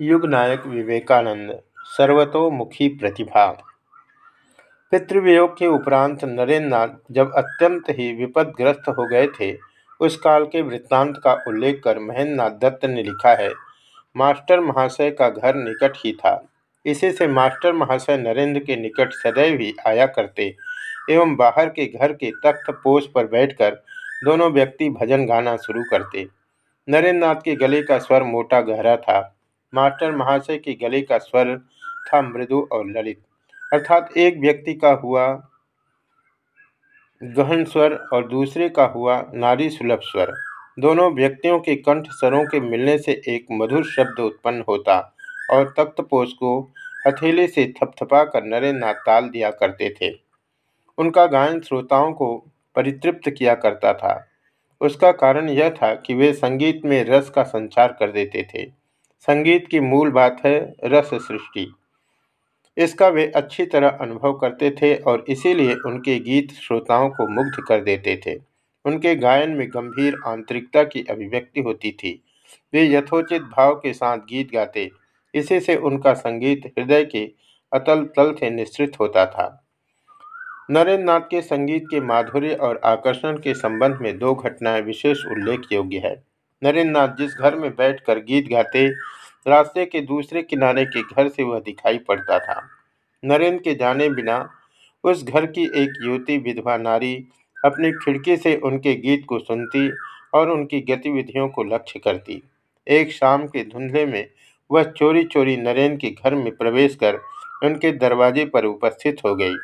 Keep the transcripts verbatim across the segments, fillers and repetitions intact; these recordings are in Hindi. युगनायक विवेकानंद सर्वतोमुखी प्रतिभा। पितृवियोग के उपरांत नरेंद्रनाथ जब अत्यंत ही विपदग्रस्त हो गए थे उस काल के वृत्तांत का उल्लेख कर महेंद्र नाथ दत्त ने लिखा है, मास्टर महाशय का घर निकट ही था, इसी से मास्टर महाशय नरेंद्र के निकट सदैव ही आया करते एवं बाहर के घर के तख्त पोष पर बैठकर दोनों व्यक्ति भजन गाना शुरू करते। नरेंद्रनाथ के गले का स्वर मोटा गहरा था, मास्टर महाशय के गले का स्वर था मृदु और ललित, अर्थात एक व्यक्ति का हुआ गहन स्वर और दूसरे का हुआ नारी सुलभ स्वर। दोनों व्यक्तियों के कंठ स्वरों के मिलने से एक मधुर शब्द उत्पन्न होता और तख्तपोष को हथेली से थपथपा कर नरेंद्रनाथ ताल दिया करते थे। उनका गायन श्रोताओं को परितृप्त किया करता था। उसका कारण यह था कि वे संगीत में रस का संचार कर देते थे। संगीत की मूल बात है रस सृष्टि, इसका वे अच्छी तरह अनुभव करते थे और इसीलिए उनके गीत श्रोताओं को मुग्ध कर देते थे। उनके गायन में गंभीर आंतरिकता की अभिव्यक्ति होती थी, वे यथोचित भाव के साथ गीत गाते, इसी से उनका संगीत हृदय के अतल तल से निश्चित होता था। नरेंद्रनाथ के संगीत के माधुर्य और आकर्षण के संबंध में दो घटनाएं विशेष उल्लेख योग्य है। नरेंद्रनाथ जिस घर में बैठकर गीत गाते रास्ते के दूसरे किनारे के घर से वह दिखाई पड़ता था। नरेंद्र के जाने बिना उस घर की एक युवती विधवा नारी अपनी खिड़की से उनके गीत को सुनती और उनकी गतिविधियों को लक्ष्य करती। एक शाम के धुंधले में वह चोरी चोरी नरेंद्र के घर में प्रवेश कर उनके दरवाजे पर उपस्थित हो गई।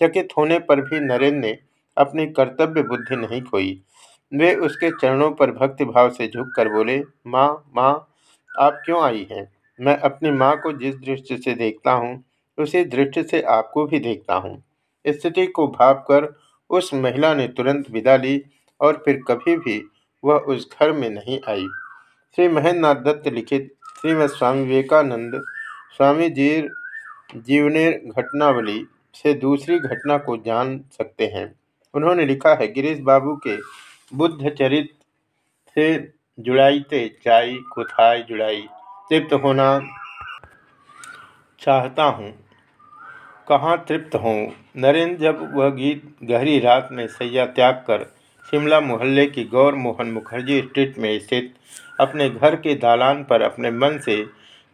चकित होने पर भी नरेंद्र ने अपनी कर्तव्य बुद्धि नहीं खोई, वे उसके चरणों पर भक्तिभाव से झुककर बोले, माँ माँ आप क्यों आई हैं? मैं अपनी माँ को जिस दृष्टि से देखता हूँ उसी दृष्टि से आपको भी देखता हूँ। स्थिति को भांपकर उस महिला ने तुरंत विदा ली और फिर कभी भी वह उस घर में नहीं आई। श्री महेंद्र नाथ दत्त लिखित श्रीमद स्वामी विवेकानंद स्वामी जी जीवने घटनावली से दूसरी घटना को जान सकते हैं। उन्होंने लिखा है, गिरीश बाबू के बुद्ध चरित से जुड़ाईते चाई कुथाई जुड़ाई तृप्त होना चाहता हूँ, कहाँ तृप्त हूँ। नरेंद्र जब वह गीत गहरी रात में सैया त्याग कर शिमला मोहल्ले की गौर मोहन मुखर्जी स्ट्रीट में स्थित अपने घर के दालान पर अपने मन से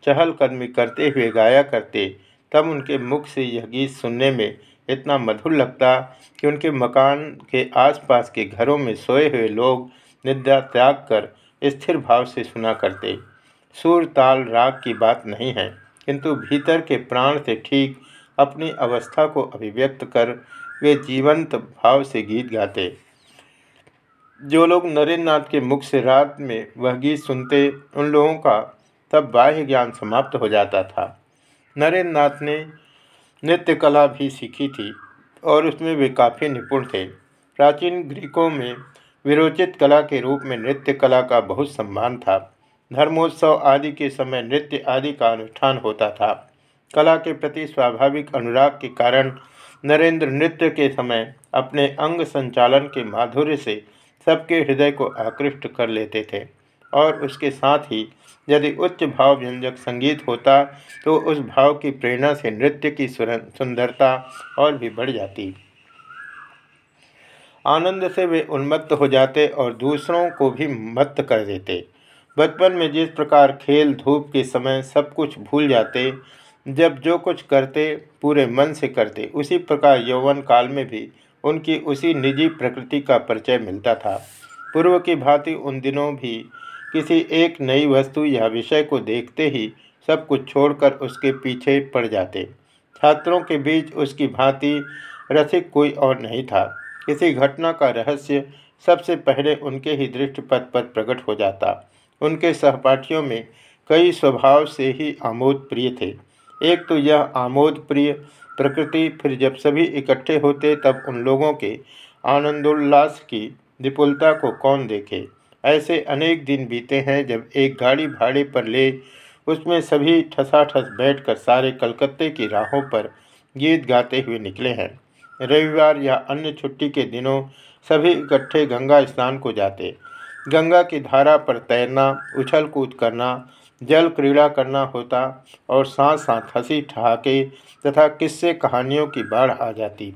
चहलकदमी करते हुए गाया करते, तब उनके मुख से यह गीत सुनने में इतना मधुर लगता कि उनके मकान के आसपास के घरों में सोए हुए लोग निद्रा त्याग कर स्थिर भाव से सुना करते। सुर ताल राग की बात नहीं है, किंतु भीतर के प्राण से ठीक अपनी अवस्था को अभिव्यक्त कर वे जीवंत भाव से गीत गाते। जो लोग नरेंद्र नाथ के मुख से रात में वह गीत सुनते उन लोगों का तब बाह्य ज्ञान समाप्त हो जाता था। नरेंद्र नाथ ने नृत्य कला भी सीखी थी और उसमें वे काफ़ी निपुण थे। प्राचीन ग्रीकों में विरोचित कला के रूप में नृत्य कला का बहुत सम्मान था। धर्मोत्सव आदि के समय नृत्य आदि का अनुष्ठान होता था। कला के प्रति स्वाभाविक अनुराग के कारण नरेंद्र नृत्य के समय अपने अंग संचालन के माधुर्य से सबके हृदय को आकृष्ट कर लेते थे और उसके साथ ही यदि उच्च भाव व्यंजक संगीत होता तो उस भाव की प्रेरणा से नृत्य की सुंदरता और भी बढ़ जाती। आनंद से वे उन्मत्त हो जाते और दूसरों को भी मत्त कर देते। बचपन में जिस प्रकार खेल धूप के समय सब कुछ भूल जाते, जब जो कुछ करते पूरे मन से करते, उसी प्रकार यौवन काल में भी उनकी उसी निजी प्रकृति का परिचय मिलता था। पूर्व की भांति उन दिनों भी किसी एक नई वस्तु या विषय को देखते ही सब कुछ छोड़कर उसके पीछे पड़ जाते। छात्रों के बीच उसकी भांति रसिक कोई और नहीं था। किसी घटना का रहस्य सबसे पहले उनके ही दृष्टिपथ पर प्रकट हो जाता। उनके सहपाठियों में कई स्वभाव से ही आमोद प्रिय थे। एक तो यह आमोद प्रिय प्रकृति, फिर जब सभी इकट्ठे होते तब उन लोगों के आनंदोल्लास की विपुलता को कौन देखे। ऐसे अनेक दिन बीते हैं जब एक गाड़ी भाड़े पर ले उसमें सभी ठसाठस बैठकर सारे कलकत्ते की राहों पर गीत गाते हुए निकले हैं। रविवार या अन्य छुट्टी के दिनों सभी इकट्ठे गंगा स्नान को जाते। गंगा की धारा पर तैरना, उछल कूद करना, जल क्रीड़ा करना होता और साथ साथ हंसी ठहाके तथा किस्से कहानियों की बाढ़ आ जाती।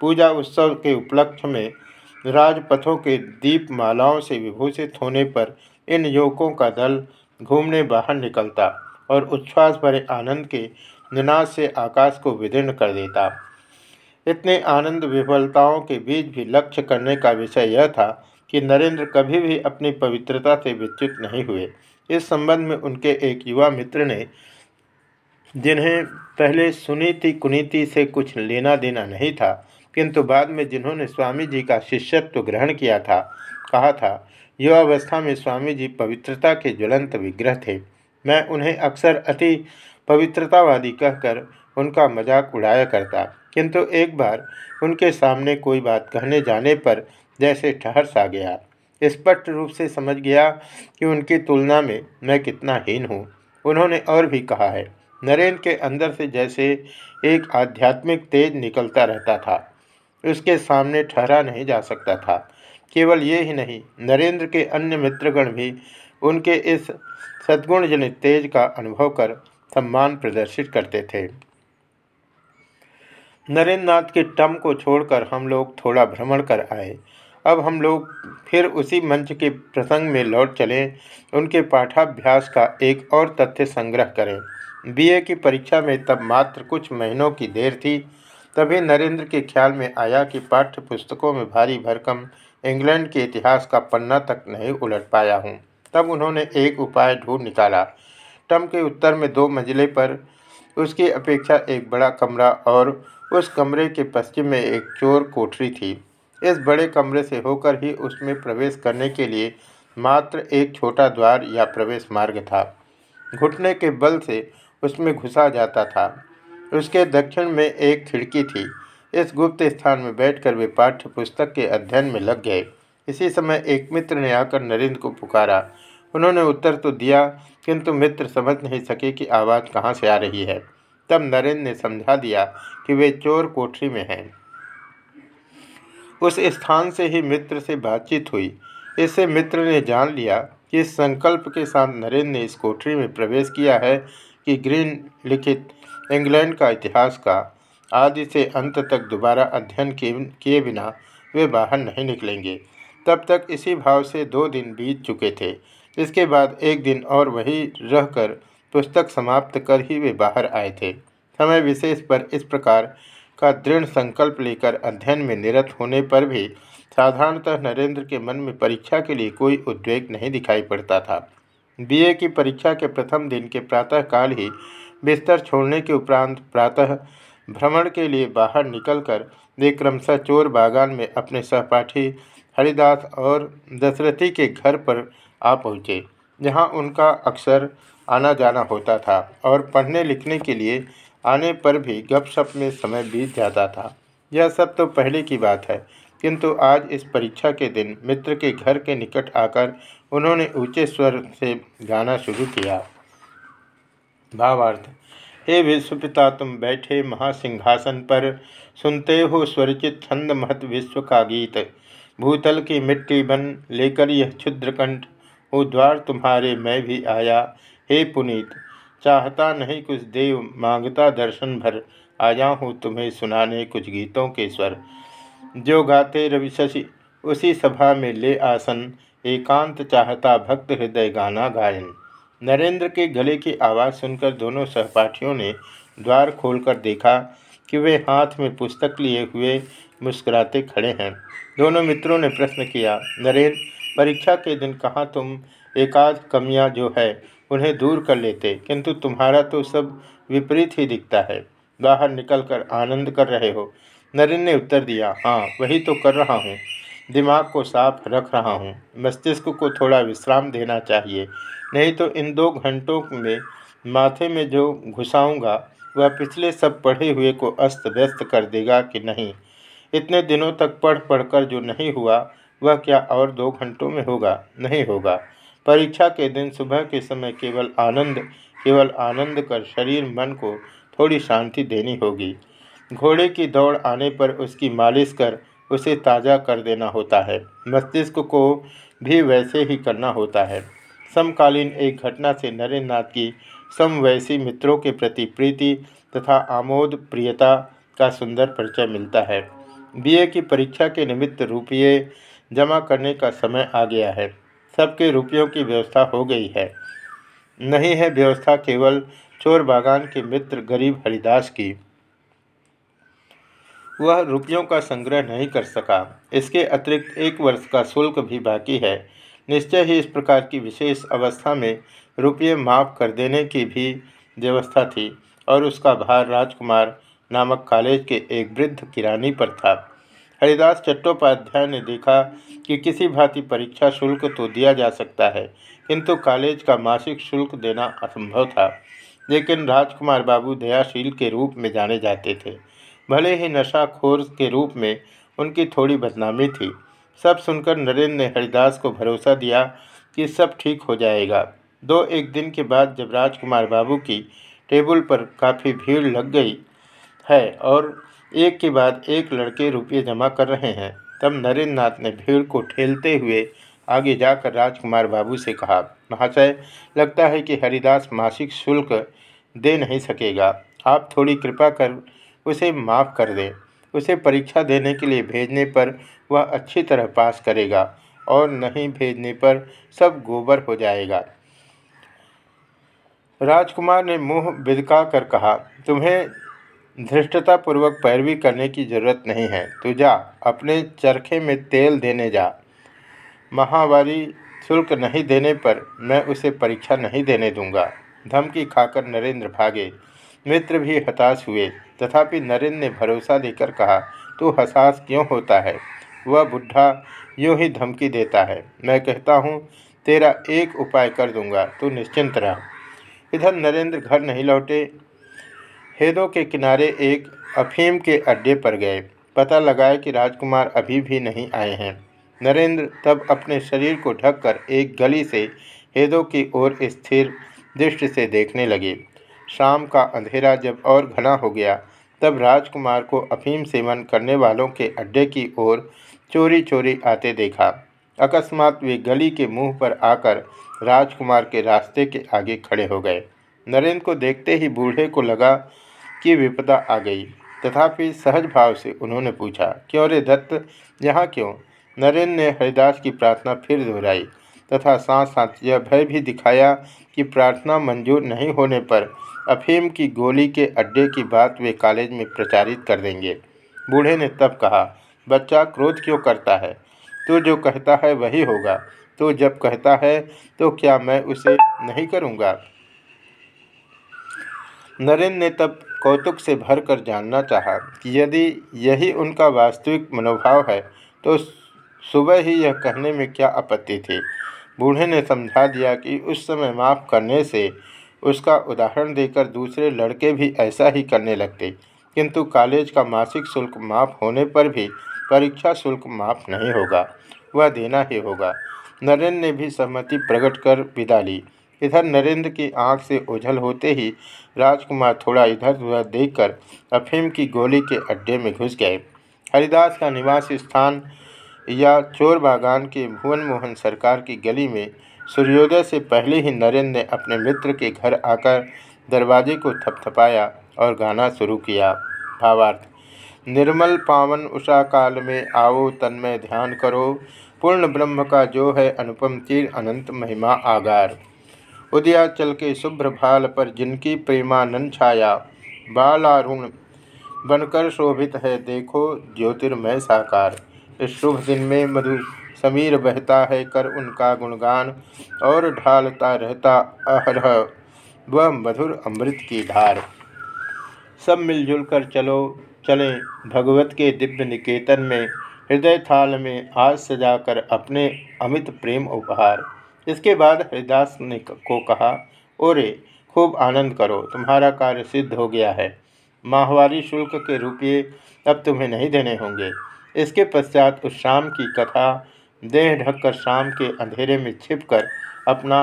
पूजा उत्सव के उपलक्ष्य में राजपथों के दीप मालाओं से विभूषित होने पर इन युवकों का दल घूमने बाहर निकलता और उच्छ्वास भरे आनंद के निनाद से आकाश को विदीर्ण कर देता। इतने आनंद विफलताओं के बीच भी लक्ष्य करने का विषय यह था कि नरेंद्र कभी भी अपनी पवित्रता से विच्युत नहीं हुए। इस संबंध में उनके एक युवा मित्र ने, जिन्हें पहले सुनीति कुनीति से कुछ लेना देना नहीं था किंतु बाद में जिन्होंने स्वामी जी का शिष्यत्व ग्रहण किया था, कहा था, युवावस्था में स्वामी जी पवित्रता के ज्वलंत विग्रह थे। मैं उन्हें अक्सर अति पवित्रतावादी कहकर उनका मजाक उड़ाया करता, किंतु एक बार उनके सामने कोई बात कहने जाने पर जैसे ठहर सा गया। स्पष्ट रूप से समझ गया कि उनकी तुलना में मैं कितना हीन हूँ। उन्होंने और भी कहा है, नरेंद्र के अंदर से जैसे एक आध्यात्मिक तेज निकलता रहता था, उसके सामने ठहरा नहीं जा सकता था। केवल ये ही नहीं, नरेंद्र के अन्य मित्रगण भी उनके इस सद्गुणजनित तेज का अनुभव कर सम्मान प्रदर्शित करते थे। नरेंद्रनाथ के टर्म को छोड़कर हम लोग थोड़ा भ्रमण कर आए। अब हम लोग फिर उसी मंच के प्रसंग में लौट चलें, उनके पाठाभ्यास का एक और तथ्य संग्रह करें। बीए की परीक्षा में तब मात्र कुछ महीनों की देर थी, तभी नरेंद्र के ख्याल में आया कि पाठ्य पुस्तकों में भारी भरकम इंग्लैंड के इतिहास का पन्ना तक नहीं उलट पाया हूँ। तब उन्होंने एक उपाय ढूंढ निकाला। टर्म के उत्तर में दो मंजिले पर उसकी अपेक्षा एक बड़ा कमरा और उस कमरे के पश्चिम में एक चोर कोठरी थी। इस बड़े कमरे से होकर ही उसमें प्रवेश करने के लिए मात्र एक छोटा द्वार या प्रवेश मार्ग था। घुटने के बल से उसमें घुसा जाता था। उसके दक्षिण में एक खिड़की थी। इस गुप्त स्थान में बैठकर वे पाठ्य पुस्तक के अध्ययन में लग गए। इसी समय एक मित्र ने आकर नरेंद्र को पुकारा। उन्होंने उत्तर तो दिया किंतु मित्र समझ नहीं सके कि आवाज़ कहाँ से आ रही है। तब नरेंद्र ने समझा दिया कि वे चोर कोठरी में हैं। उस स्थान से ही मित्र से बातचीत हुई। इससे मित्र ने जान लिया कि इस संकल्प के साथ नरेंद्र ने इस कोठरी में प्रवेश किया है कि ग्रीन लिखित इंग्लैंड का इतिहास का आदि से अंत तक दोबारा अध्ययन किए बिना वे बाहर नहीं निकलेंगे। तब तक इसी भाव से दो दिन बीत चुके थे। इसके बाद एक दिन और वहीं रहकर पुस्तक समाप्त कर ही वे बाहर आए थे। समय विशेष पर इस प्रकार का दृढ़ संकल्प लेकर अध्ययन में निरत होने पर भी साधारणतः नरेंद्र के मन में परीक्षा के लिए कोई उद्वेग नहीं दिखाई पड़ता था। बीए की परीक्षा के प्रथम दिन के प्रातःकाल ही बिस्तर छोड़ने के उपरांत प्रातः भ्रमण के लिए बाहर निकलकर वे क्रमशः चोर बागान में अपने सहपाठी हरिदास और दशरथी के घर पर आ पहुँचे, जहाँ उनका अक्सर आना जाना होता था और पढ़ने लिखने के लिए आने पर भी गपशप में समय बीत जाता था। यह सब तो पहले की बात है, किंतु आज इस परीक्षा के दिन मित्र के घर के निकट आकर उन्होंने ऊंचे स्वर से गाना शुरू किया। भावार्थ: हे विश्वपिता, तुम बैठे महासिंहासन पर, सुनते हो स्वरचित छंद महत विश्व का गीत। भूतल की मिट्टी बन लेकर यह क्षुद्रकंठ, ओ द्वार तुम्हारे मैं भी आया। हे पुनीत, चाहता नहीं कुछ देव, मांगता दर्शन भर। आया हूँ तुम्हें सुनाने कुछ गीतों के स्वर, जो गाते रवि शशि उसी सभा में ले आसन। एकांत चाहता भक्त हृदय गाना गायन। नरेंद्र के गले की आवाज़ सुनकर दोनों सहपाठियों ने द्वार खोलकर देखा कि वे हाथ में पुस्तक लिए हुए मुस्कुराते खड़े हैं। दोनों मित्रों ने प्रश्न किया, नरेंद्र, परीक्षा के दिन कहाँ तुम एकाध कमियाँ जो है उन्हें दूर कर लेते, किंतु तुम्हारा तो सब विपरीत ही दिखता है। बाहर निकलकर आनंद कर रहे हो। नरेंद्र ने उत्तर दिया, हाँ वही तो कर रहा हूँ। दिमाग को साफ रख रहा हूँ। मस्तिष्क को थोड़ा विश्राम देना चाहिए, नहीं तो इन दो घंटों में माथे में जो घुसाऊँगा वह पिछले सब पढ़े हुए को अस्त व्यस्त कर देगा कि नहीं। इतने दिनों तक पढ़ पढ़कर जो नहीं हुआ वह क्या और दो घंटों में होगा? नहीं होगा। परीक्षा के दिन सुबह के समय केवल आनंद केवल आनंद कर शरीर मन को थोड़ी शांति देनी होगी। घोड़े की दौड़ आने पर उसकी मालिश कर उसे ताज़ा कर देना होता है। मस्तिष्क को भी वैसे ही करना होता है। समकालीन एक घटना से नरेंद्रनाथ की समवैसी मित्रों के प्रति प्रीति तथा आमोद प्रियता का सुंदर परिचय मिलता है। बीए की परीक्षा के निमित्त रुपये जमा करने का समय आ गया है। सबके रुपयों की व्यवस्था हो गई है, नहीं है व्यवस्था केवल चोर बागान के मित्र गरीब हरिदास की। वह रुपयों का संग्रह नहीं कर सका। इसके अतिरिक्त एक वर्ष का शुल्क भी बाकी है। निश्चय ही इस प्रकार की विशेष अवस्था में रुपये माफ़ कर देने की भी व्यवस्था थी और उसका भार राजकुमार नामक कॉलेज के एक वृद्ध किरानी पर था। हरिदास चट्टोपाध्याय ने देखा कि किसी भांति परीक्षा शुल्क तो दिया जा सकता है, किंतु कॉलेज का मासिक शुल्क देना असंभव था। लेकिन राजकुमार बाबू दयाशील के रूप में जाने जाते थे। भले ही नशाखोर के रूप में उनकी थोड़ी बदनामी थी। सब सुनकर नरेंद्र ने हरिदास को भरोसा दिया कि सब ठीक हो जाएगा। दो एक दिन के बाद जब राजकुमार बाबू की टेबल पर काफ़ी भीड़ लग गई है और एक के बाद एक लड़के रुपये जमा कर रहे हैं, तब नरेंद्र नाथ ने भीड़ को ठेलते हुए आगे जाकर राजकुमार बाबू से कहा, महाशय, लगता है कि हरिदास मासिक शुल्क दे नहीं सकेगा। आप थोड़ी कृपा कर उसे माफ़ कर दें। उसे परीक्षा देने के लिए भेजने पर वह अच्छी तरह पास करेगा और नहीं भेजने पर सब गोबर हो जाएगा। राजकुमार ने मुंह बिदका कर कहा, तुम्हें धृष्टतापूर्वक पैरवी करने की जरूरत नहीं है। तू जा, अपने चरखे में तेल देने जा। महावारी शुल्क नहीं देने पर मैं उसे परीक्षा नहीं देने दूंगा। धमकी खाकर नरेंद्र भागे। मित्र भी हताश हुए, तथापि नरेंद्र ने भरोसा देकर कहा, तू हताश क्यों होता है? वह बुढ़ा यूं ही धमकी देता है। मैं कहता हूँ तेरा एक उपाय कर दूंगा, तू निश्चिंत रह। इधर नरेंद्र घर नहीं लौटे। हेदों के किनारे एक अफीम के अड्डे पर गए। पता लगाया कि राजकुमार अभी भी नहीं आए हैं। नरेंद्र तब अपने शरीर को ढककर एक गली से हेदों की ओर स्थिर दृष्टि से देखने लगे। शाम का अंधेरा जब और घना हो गया, तब राजकुमार को अफीम सेवन करने वालों के अड्डे की ओर चोरी चोरी आते देखा। अकस्मात वे गली के मुंह पर आकर राजकुमार के रास्ते के आगे खड़े हो गए। नरेंद्र को देखते ही बूढ़े को लगा कि विपदा आ गई, तथापि सहज भाव से उन्होंने पूछा, क्यों रे दत्त, यहाँ क्यों? नरेंद्र ने हरिदास की प्रार्थना फिर दोहराई तथा साथ साथ यह भय भी दिखाया कि प्रार्थना मंजूर नहीं होने पर अफीम की गोली के अड्डे की बात वे कॉलेज में प्रचारित कर देंगे। बूढ़े ने तब कहा, बच्चा क्रोध क्यों करता है? तू जो कहता है वही होगा। तू जब कहता है तो क्या मैं उसे नहीं करूँगा? नरेंद्र ने तब कौतुक से भर कर जानना चाहा कि यदि यही उनका वास्तविक मनोभाव है तो सुबह ही यह कहने में क्या आपत्ति थी। बूढ़े ने समझा दिया कि उस समय माफ़ करने से उसका उदाहरण देकर दूसरे लड़के भी ऐसा ही करने लगते, किंतु कॉलेज का मासिक शुल्क माफ़ होने पर भी परीक्षा शुल्क माफ़ नहीं होगा, वह देना ही होगा। नरेंद्र ने भी सहमति प्रकट कर विदा ली। इधर नरेंद्र की आंख से ओझल होते ही राजकुमार थोड़ा इधर उधर देखकर अफीम की गोली के अड्डे में घुस गए। हरिदास का निवास स्थान या चोर बागान के भुवन मोहन सरकार की गली में सूर्योदय से पहले ही नरेंद्र ने अपने मित्र के घर आकर दरवाजे को थपथपाया और गाना शुरू किया। भावार्थ: निर्मल पावन उषा काल में आओ, तन्मय ध्यान करो, पूर्ण ब्रह्म का जो है अनुपम तीर, अनंत महिमा आगार। उदयाचल के शुभ्र भाल पर जिनकी प्रेमानंद छाया, बालारुण बनकर शोभित है, देखो ज्योतिर्मय साकार। इस शुभ दिन में मधु समीर बहता है, कर उनका गुणगान, और ढालता रहता अहरह वह मधुर अमृत की धार। सब मिलजुल कर चलो चलें भगवत के दिव्य निकेतन में, हृदय थाल में आज सजा कर अपने अमित प्रेम उपहार। इसके बाद हरिदास ने को कहा, ओरे खूब आनंद करो, तुम्हारा कार्य सिद्ध हो गया है। माहवारी शुल्क के रुपये अब तुम्हें नहीं देने होंगे। इसके पश्चात उस शाम की कथा देह ढककर शाम के अंधेरे में छिपकर अपना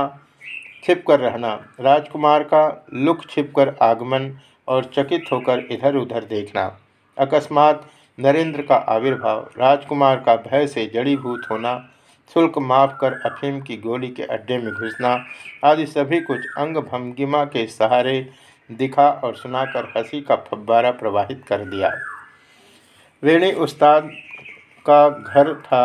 छिपकर रहना, राजकुमार का लुक छिपकर आगमन और चकित होकर इधर उधर देखना, अकस्मात नरेंद्र का आविर्भाव, राजकुमार का भय से जड़ीभूत होना, शुल्क माफ कर अफीम की गोली के अड्डे में घुसना आदि सभी कुछ अंगभंगिमा के सहारे दिखा और सुनाकर हंसी का फब्बारा प्रवाहित कर दिया। वेण उस्ताद का घर था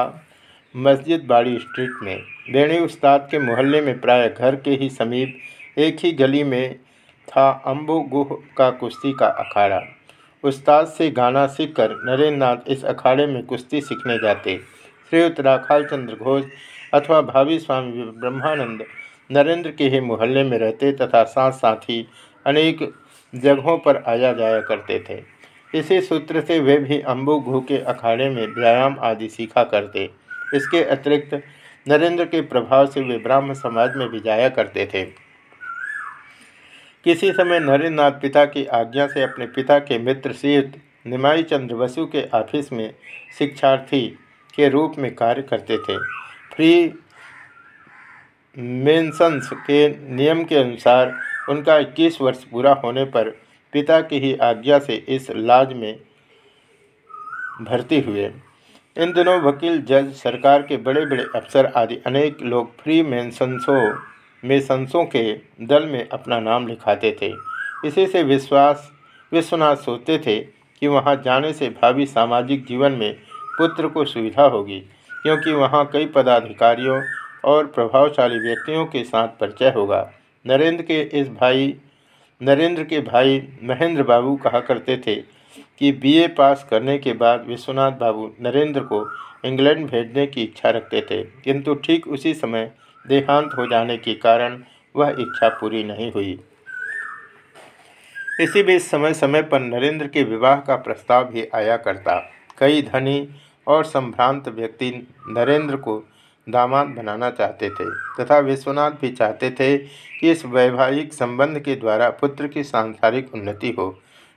मस्जिद बाड़ी स्ट्रीट में। वेण उस्ताद के मोहल्ले में प्राय घर के ही समीप एक ही गली में था अम्बू घू का कुश्ती का अखाड़ा। उस्ताद से गाना सीखकर नरेंद्रनाथ इस अखाड़े में कुश्ती सीखने जाते। श्रीयुक्त राखाल चंद्र घोष अथवा भावी स्वामी ब्रह्मानंद नरेंद्र के ही मोहल्ले में रहते तथा साथ साथ ही अनेक जगहों पर आया जाया करते थे। इसी सूत्र से वे भी अम्बू घू के अखाड़े में व्यायाम आदि सीखा करते। इसके अतिरिक्त नरेंद्र के प्रभाव से वे ब्राह्म समाज में भी जाया करते थे। किसी समय नरेंद्रनाथ पिता की आज्ञा से अपने पिता के मित्र श्रीयुक्त निमाई चंद्र वसु के ऑफिस में शिक्षार्थी के रूप में कार्य करते थे। फ्री मेंसन्स के नियम के अनुसार उनका इक्कीस वर्ष पूरा होने पर पिता की ही आज्ञा से इस लॉज में भर्ती हुए। इन दिनों वकील, जज, सरकार के बड़े बड़े अफसर आदि अनेक लोग फ्री मेंसन्सों मेंसन्सों के दल में अपना नाम लिखाते थे। इसी से विश्वास विश्वनाथ सोचते थे कि वहाँ जाने से भावी सामाजिक जीवन में पुत्र को सुविधा होगी, क्योंकि वहाँ कई पदाधिकारियों और प्रभावशाली व्यक्तियों के साथ परिचय होगा। नरेंद्र के इस भाई नरेंद्र के भाई महेंद्र बाबू कहा करते थे कि बीए पास करने के बाद विश्वनाथ बाबू नरेंद्र को इंग्लैंड भेजने की इच्छा रखते थे, किंतु ठीक उसी समय देहांत हो जाने के कारण वह इच्छा पूरी नहीं हुई। इसी बीच समय समय पर नरेंद्र के विवाह का प्रस्ताव भी आया करता। कई धनी और संभ्रांत व्यक्ति नरेंद्र को दामाद बनाना चाहते थे तथा विश्वनाथ भी चाहते थे कि इस वैवाहिक संबंध के द्वारा पुत्र की सांसारिक उन्नति हो।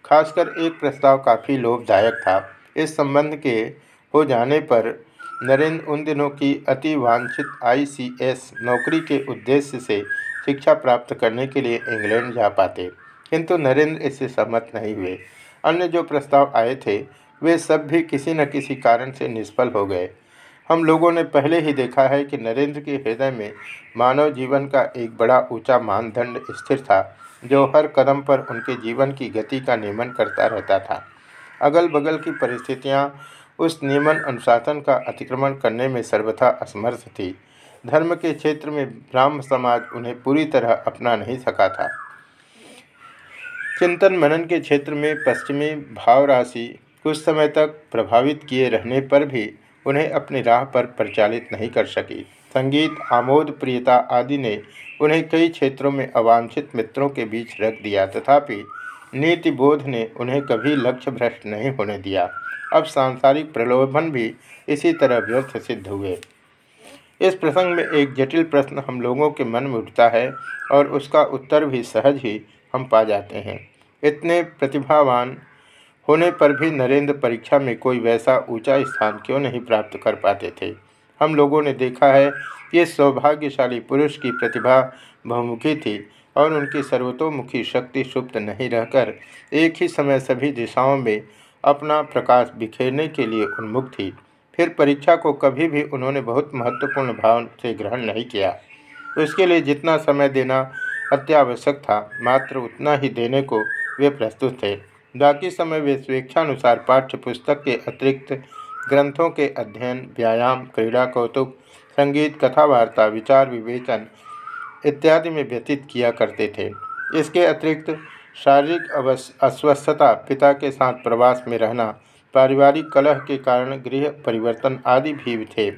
खासकर एक प्रस्ताव काफ़ी लोभदायक था। इस संबंध के हो जाने पर नरेंद्र उन दिनों की अति वांछित आई सी एस नौकरी के उद्देश्य से शिक्षा प्राप्त करने के लिए इंग्लैंड जा पाते, किंतु नरेंद्र इससे सहमत नहीं हुए। अन्य जो प्रस्ताव आए थे वे सब भी किसी न किसी कारण से निष्फल हो गए। हम लोगों ने पहले ही देखा है कि नरेंद्र के हृदय में मानव जीवन का एक बड़ा ऊंचा मानदंड स्थिर था, जो हर कदम पर उनके जीवन की गति का नियमन करता रहता था। अगल बगल की परिस्थितियां उस नियमन अनुशासन का अतिक्रमण करने में सर्वथा असमर्थ थी। धर्म के क्षेत्र में ब्राह्म समाज उन्हें पूरी तरह अपना नहीं सका था। चिंतन मनन के क्षेत्र में पश्चिमी भाव राशि कुछ समय तक प्रभावित किए रहने पर भी उन्हें अपनी राह पर परिचालित नहीं कर सकी। संगीत, आमोद प्रियता आदि ने उन्हें कई क्षेत्रों में अवांछित मित्रों के बीच रख दिया, तथापि नीति बोध ने उन्हें कभी लक्ष्य भ्रष्ट नहीं होने दिया। अब सांसारिक प्रलोभन भी इसी तरह व्यर्थ सिद्ध हुए। इस प्रसंग में एक जटिल प्रश्न हम लोगों के मन में उठता है और उसका उत्तर भी सहज ही हम पा जाते हैं। इतने प्रतिभावान होने पर भी नरेंद्र परीक्षा में कोई वैसा ऊंचा स्थान क्यों नहीं प्राप्त कर पाते थे? हम लोगों ने देखा है कि इस सौभाग्यशाली पुरुष की प्रतिभा बहुमुखी थी और उनकी सर्वतोमुखी शक्ति सुप्त नहीं रहकर एक ही समय सभी दिशाओं में अपना प्रकाश बिखेरने के लिए उन्मुख थी। फिर परीक्षा को कभी भी उन्होंने बहुत महत्वपूर्ण भाव से ग्रहण नहीं किया। उसके लिए जितना समय देना अत्यावश्यक था, मात्र उतना ही देने को वे प्रस्तुत थे। बाकी समय वे स्वेच्छानुसार पाठ्य पुस्तक के अतिरिक्त ग्रंथों के अध्ययन, व्यायाम, क्रीड़ा, कौतुक, संगीत, कथावार्ता, विचार विवेचन इत्यादि में व्यतीत किया करते थे। इसके अतिरिक्त शारीरिक अस्वस्थता, पिता के साथ प्रवास में रहना, पारिवारिक कलह के कारण गृह परिवर्तन आदि भी थे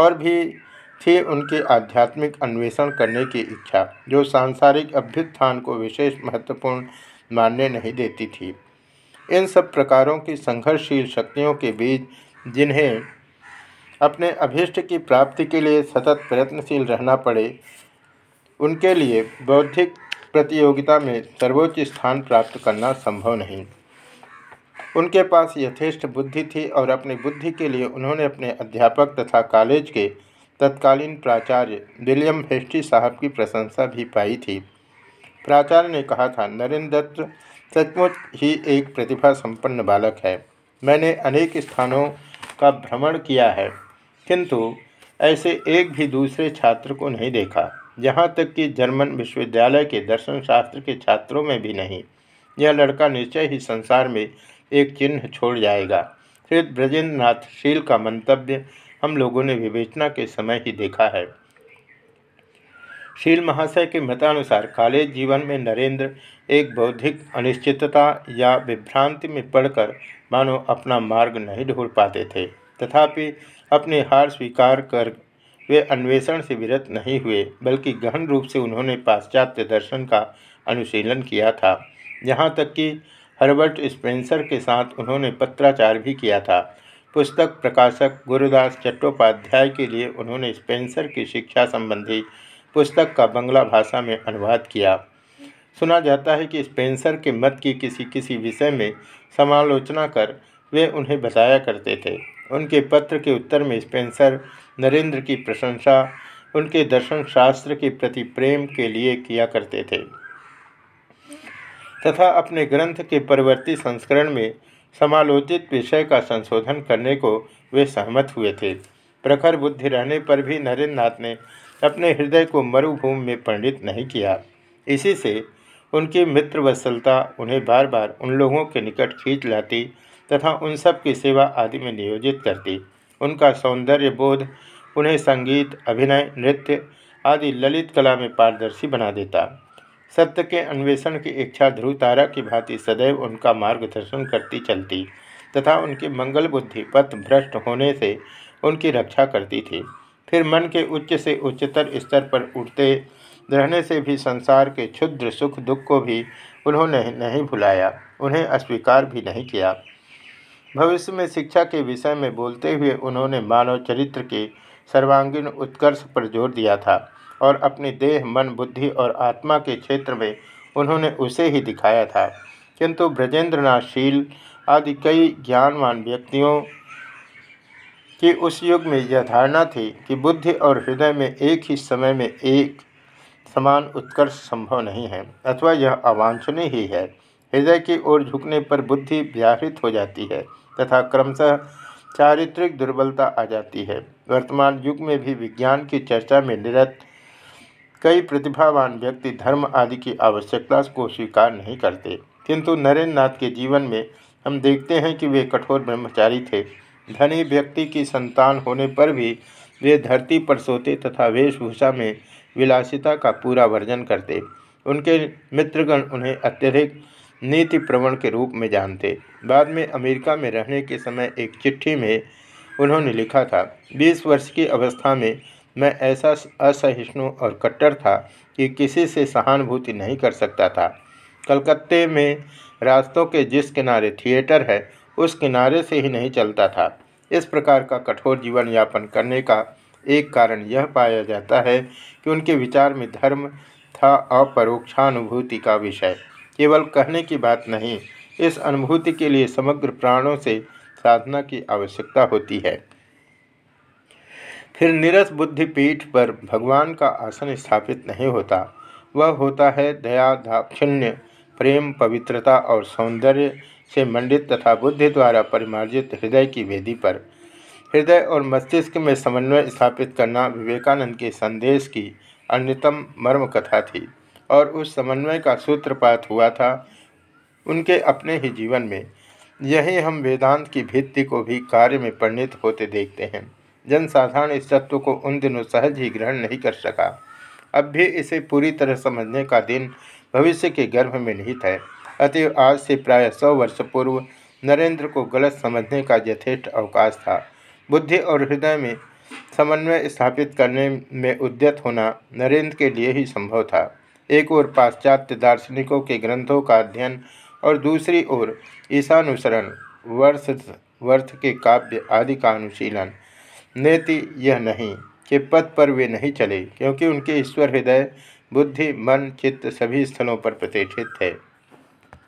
और भी थी उनके आध्यात्मिक अन्वेषण करने की इच्छा, जो सांसारिक अभ्युत्थान को विशेष महत्वपूर्ण मानने नहीं देती थी। इन सब प्रकारों की संघर्षशील शक्तियों के बीच जिन्हें अपने अभीष्ट की प्राप्ति के लिए सतत प्रयत्नशील रहना पड़े, उनके लिए बौद्धिक प्रतियोगिता में सर्वोच्च स्थान प्राप्त करना संभव नहीं। उनके पास यथेष्ट बुद्धि थी और अपनी बुद्धि के लिए उन्होंने अपने अध्यापक तथा कॉलेज के तत्कालीन प्राचार्य विलियम हेस्टी साहब की प्रशंसा भी पाई थी। प्राचार्य ने कहा था, नरेंद्र दत्त सचमुच ही एक प्रतिभा संपन्न बालक है। मैंने अनेक स्थानों का भ्रमण किया है, किंतु ऐसे एक भी दूसरे छात्र को नहीं देखा, यहाँ तक कि जर्मन विश्वविद्यालय के दर्शन शास्त्र के छात्रों में भी नहीं। यह लड़का निश्चय ही संसार में एक चिन्ह छोड़ जाएगा। श्री बृजेंद्रनाथ शील का मंतव्य हम लोगों ने विवेचना के समय ही देखा है। शील महाशय के मतानुसार कॉलेज जीवन में नरेंद्र एक बौद्धिक अनिश्चितता या विभ्रांति में पड़कर मानो अपना मार्ग नहीं ढूंढ पाते थे, तथापि अपने हार स्वीकार कर वे अन्वेषण से विरत नहीं हुए, बल्कि गहन रूप से उन्होंने पाश्चात्य दर्शन का अनुशीलन किया था। यहाँ तक कि हर्बर्ट स्पेंसर के साथ उन्होंने पत्राचार भी किया था। पुस्तक प्रकाशक गुरुदास चट्टोपाध्याय के लिए उन्होंने स्पेंसर की शिक्षा संबंधी पुस्तक का बंगला भाषा में अनुवाद किया। सुना जाता है कि स्पेंसर के मत की किसी किसी विषय में समालोचना कर वे उन्हें बताया करते थे। उनके पत्र के उत्तर में स्पेंसर नरेंद्र की प्रशंसा उनके दर्शन शास्त्र के प्रति प्रेम के लिए किया करते थे तथा अपने ग्रंथ के परिवर्ती संस्करण में समालोचित विषय का संशोधन करने को वे सहमत हुए थे। प्रखर बुद्धि रहने पर भी नरेंद्रनाथ ने अपने हृदय को मरुभूमि में परिणित नहीं किया। इसी से उनकी मित्र वत्सलता उन्हें बार बार उन लोगों के निकट खींच लाती तथा उन सब की सेवा आदि में नियोजित करती। उनका सौंदर्य बोध उन्हें संगीत, अभिनय, नृत्य आदि ललित कला में पारदर्शी बना देता। सत्य के अन्वेषण की इच्छा ध्रुव तारा की भांति सदैव उनका मार्गदर्शन करती चलती तथा उनकी मंगल बुद्धि पथ भ्रष्ट होने से उनकी रक्षा करती थी। फिर मन के उच्च से उच्चतर स्तर पर उठते रहने से भी संसार के क्षुद्र सुख दुख को भी उन्होंने नहीं भुलाया, उन्हें अस्वीकार भी नहीं किया। भविष्य में शिक्षा के विषय में बोलते हुए उन्होंने मानव चरित्र के सर्वांगीण उत्कर्ष पर जोर दिया था और अपने देह, मन, बुद्धि और आत्मा के क्षेत्र में उन्होंने उसे ही दिखाया था। किंतु बृजेंद्रनाथ शील आदि कई ज्ञानवान व्यक्तियों कि उस युग में यह धारणा थी कि बुद्धि और हृदय में एक ही समय में एक समान उत्कर्ष संभव नहीं है अथवा यह अवांछनीय ही है। हृदय की ओर झुकने पर बुद्धि व्याहृत हो जाती है तथा क्रमशः चारित्रिक दुर्बलता आ जाती है। वर्तमान युग में भी विज्ञान की चर्चा में निरत कई प्रतिभावान व्यक्ति धर्म आदि की आवश्यकता को स्वीकार नहीं करते, किंतु नरेंद्रनाथ के जीवन में हम देखते हैं कि वे कठोर ब्रह्मचारी थे। धनी व्यक्ति की संतान होने पर भी वे धरती पर सोते तथा वेशभूषा में विलासिता का पूरा वर्जन करते। उनके मित्रगण उन्हें अत्यधिक नीति प्रवण के रूप में जानते। बाद में अमेरिका में रहने के समय एक चिट्ठी में उन्होंने लिखा था, बीस वर्ष की अवस्था में मैं ऐसा असहिष्णु और कट्टर था कि किसी से सहानुभूति नहीं कर सकता था। कलकत्ते में रास्तों के जिस किनारे थिएटर है उस किनारे से ही नहीं चलता था। इस प्रकार का कठोर जीवन यापन करने का एक कारण यह पाया जाता है कि उनके विचार में धर्म था अपरोक्षानुभूति का विषय, केवल कहने की बात नहीं। इस अनुभूति के लिए समग्र प्राणों से साधना की आवश्यकता होती है। फिर निरस बुद्धि पीठ पर भगवान का आसन स्थापित नहीं होता, वह होता है दया, दाक्षिण्य, प्रेम, पवित्रता और सौंदर्य से मंडित तथा बुद्धि द्वारा परिमार्जित हृदय की वेदी पर। हृदय और मस्तिष्क में समन्वय स्थापित करना विवेकानंद के संदेश की अन्यतम मर्म कथा थी और उस समन्वय का सूत्रपात हुआ था उनके अपने ही जीवन में। यही हम वेदांत की भित्ति को भी कार्य में परिणित होते देखते हैं। जनसाधारण इस तत्व को उन दिनों सहज ही ग्रहण नहीं कर सका। अब भी इसे पूरी तरह समझने का दिन भविष्य के गर्भ में निहित है। अतएव आज से प्राय सौ वर्ष पूर्व नरेंद्र को गलत समझने का यथेष्ट अवकाश था। बुद्धि और हृदय में समन्वय स्थापित करने में उद्यत होना नरेंद्र के लिए ही संभव था। एक ओर पाश्चात्य दार्शनिकों के ग्रंथों का अध्ययन और दूसरी ओर ईशानुसरण, वर्ष वर्थ के काव्य आदि का अनुशीलन। नेति यह नहीं के पद पर वे नहीं चले, क्योंकि उनके ईश्वर हृदय, बुद्धि, मन, चित्त सभी स्थलों पर प्रतिष्ठित थे।